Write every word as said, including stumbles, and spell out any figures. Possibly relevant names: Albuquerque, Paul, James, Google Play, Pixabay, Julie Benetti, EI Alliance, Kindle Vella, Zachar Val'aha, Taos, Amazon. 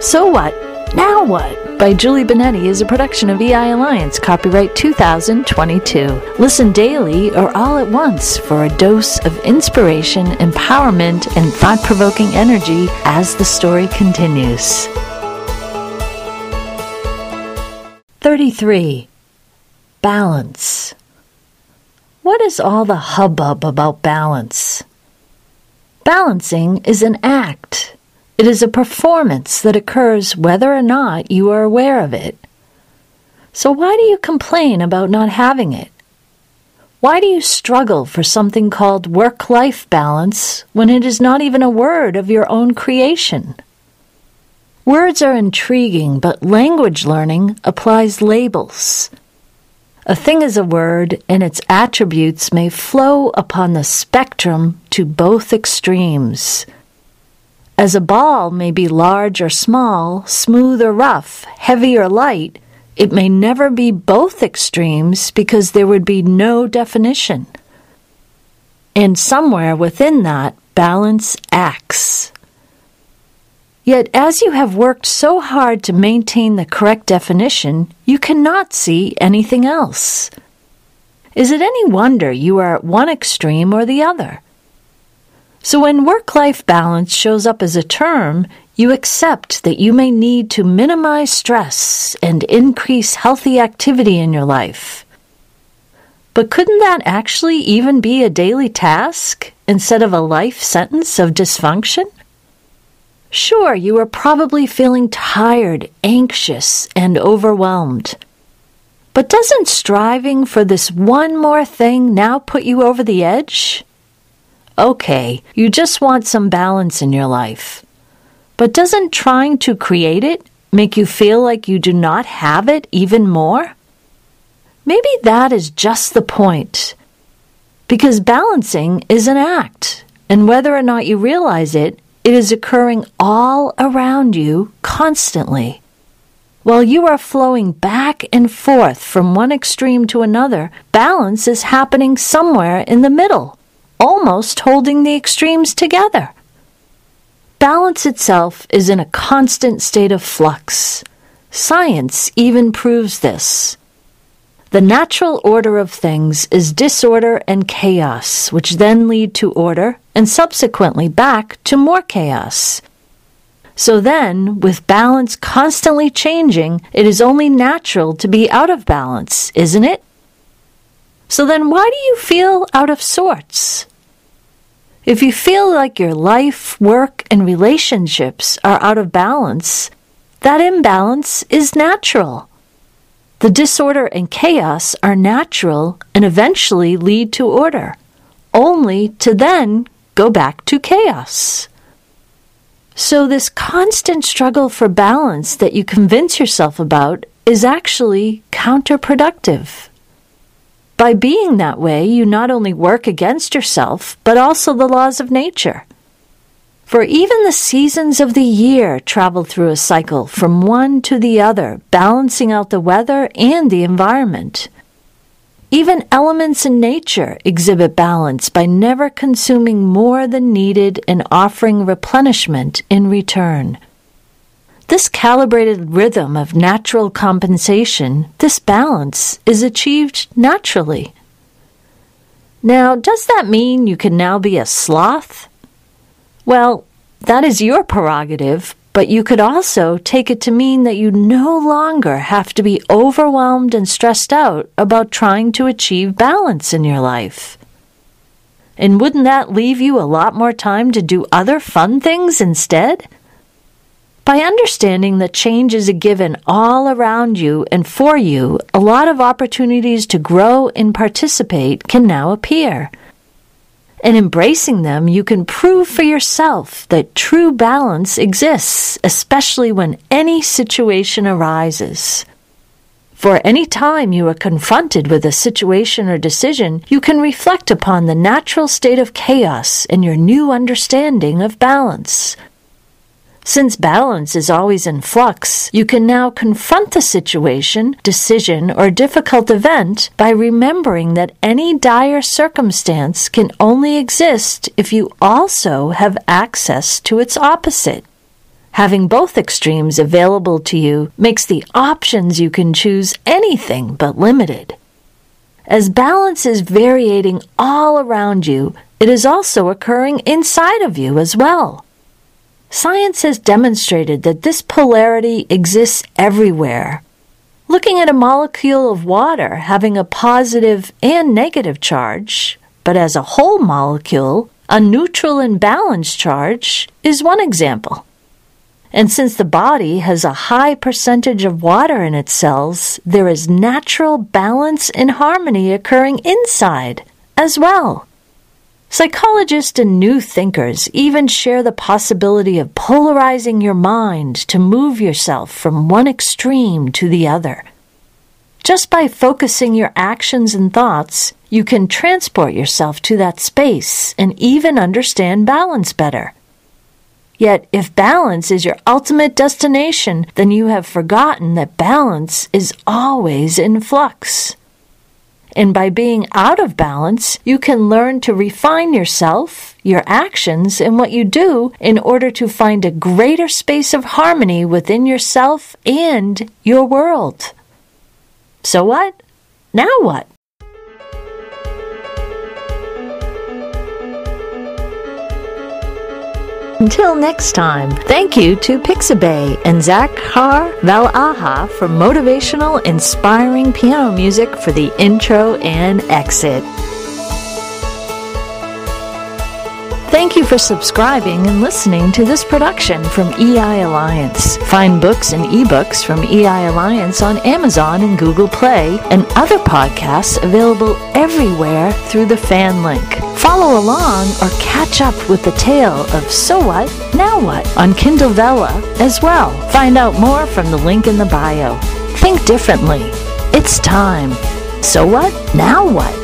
So What? Now What? By Julie Benetti is a production of E I Alliance, copyright two thousand twenty-two. Listen daily or all at once for a dose of inspiration, empowerment, and thought-provoking energy as the story continues. thirty-three. Balance. What is all the hubbub about balance? Balancing is an act. It is a performance that occurs whether or not you are aware of it. So why do you complain about not having it? Why do you struggle for something called work-life balance when it is not even a word of your own creation? Words are intriguing, but language learning applies labels. A thing is a word, and its attributes may flow upon the spectrum to both extremes. As a ball may be large or small, smooth or rough, heavy or light, it may never be both extremes because there would be no definition. And somewhere within that, balance acts. Yet, as you have worked so hard to maintain the correct definition, you cannot see anything else. Is it any wonder you are at one extreme or the other? So when work-life balance shows up as a term, you accept that you may need to minimize stress and increase healthy activity in your life. But couldn't that actually even be a daily task instead of a life sentence of dysfunction? Sure, you are probably feeling tired, anxious, and overwhelmed. But doesn't striving for this one more thing now put you over the edge? Okay, you just want some balance in your life. But doesn't trying to create it make you feel like you do not have it even more? Maybe that is just the point. Because balancing is an act, and whether or not you realize it, it is occurring all around you constantly. While you are flowing back and forth from one extreme to another, balance is happening somewhere in the middle, almost holding the extremes together. Balance itself is in a constant state of flux. Science even proves this. The natural order of things is disorder and chaos, which then lead to order and subsequently back to more chaos. So then, with balance constantly changing, it is only natural to be out of balance, isn't it? So then why do you feel out of sorts? If you feel like your life, work, and relationships are out of balance, that imbalance is natural. The disorder and chaos are natural and eventually lead to order, only to then go back to chaos. So this constant struggle for balance that you convince yourself about is actually counterproductive. By being that way, you not only work against yourself, but also the laws of nature. For even the seasons of the year travel through a cycle from one to the other, balancing out the weather and the environment. Even elements in nature exhibit balance by never consuming more than needed and offering replenishment in return. This calibrated rhythm of natural compensation, this balance, is achieved naturally. Now, does that mean you can now be a sloth? Well, that is your prerogative, but you could also take it to mean that you no longer have to be overwhelmed and stressed out about trying to achieve balance in your life. And wouldn't that leave you a lot more time to do other fun things instead? By understanding that change is a given all around you and for you, a lot of opportunities to grow and participate can now appear. And embracing them, you can prove for yourself that true balance exists, especially when any situation arises. For any time you are confronted with a situation or decision, you can reflect upon the natural state of chaos and your new understanding of balance. Since balance is always in flux, you can now confront the situation, decision, or difficult event by remembering that any dire circumstance can only exist if you also have access to its opposite. Having both extremes available to you makes the options you can choose anything but limited. As balance is variating all around you, it is also occurring inside of you as well. Science has demonstrated that this polarity exists everywhere. Looking at a molecule of water having a positive and negative charge, but as a whole molecule, a neutral and balanced charge, is one example. And since the body has a high percentage of water in its cells, there is natural balance and harmony occurring inside as well. Psychologists and new thinkers even share the possibility of polarizing your mind to move yourself from one extreme to the other. Just by focusing your actions and thoughts, you can transport yourself to that space and even understand balance better. Yet, if balance is your ultimate destination, then you have forgotten that balance is always in flux. And by being out of balance, you can learn to refine yourself, your actions, and what you do in order to find a greater space of harmony within yourself and your world. So what? Now what? Until next time, thank you to Pixabay and Zachar Val'aha for motivational, inspiring piano music for the intro and exit. Thank you for subscribing and listening to this production from E I Alliance. Find books and ebooks from E I Alliance on Amazon and Google Play, and other podcasts available everywhere through the fan link. Follow along or catch up with the tale of So What, Now What on Kindle Vella as well. Find out more from the link in the bio. Think differently. It's time. So what? Now what?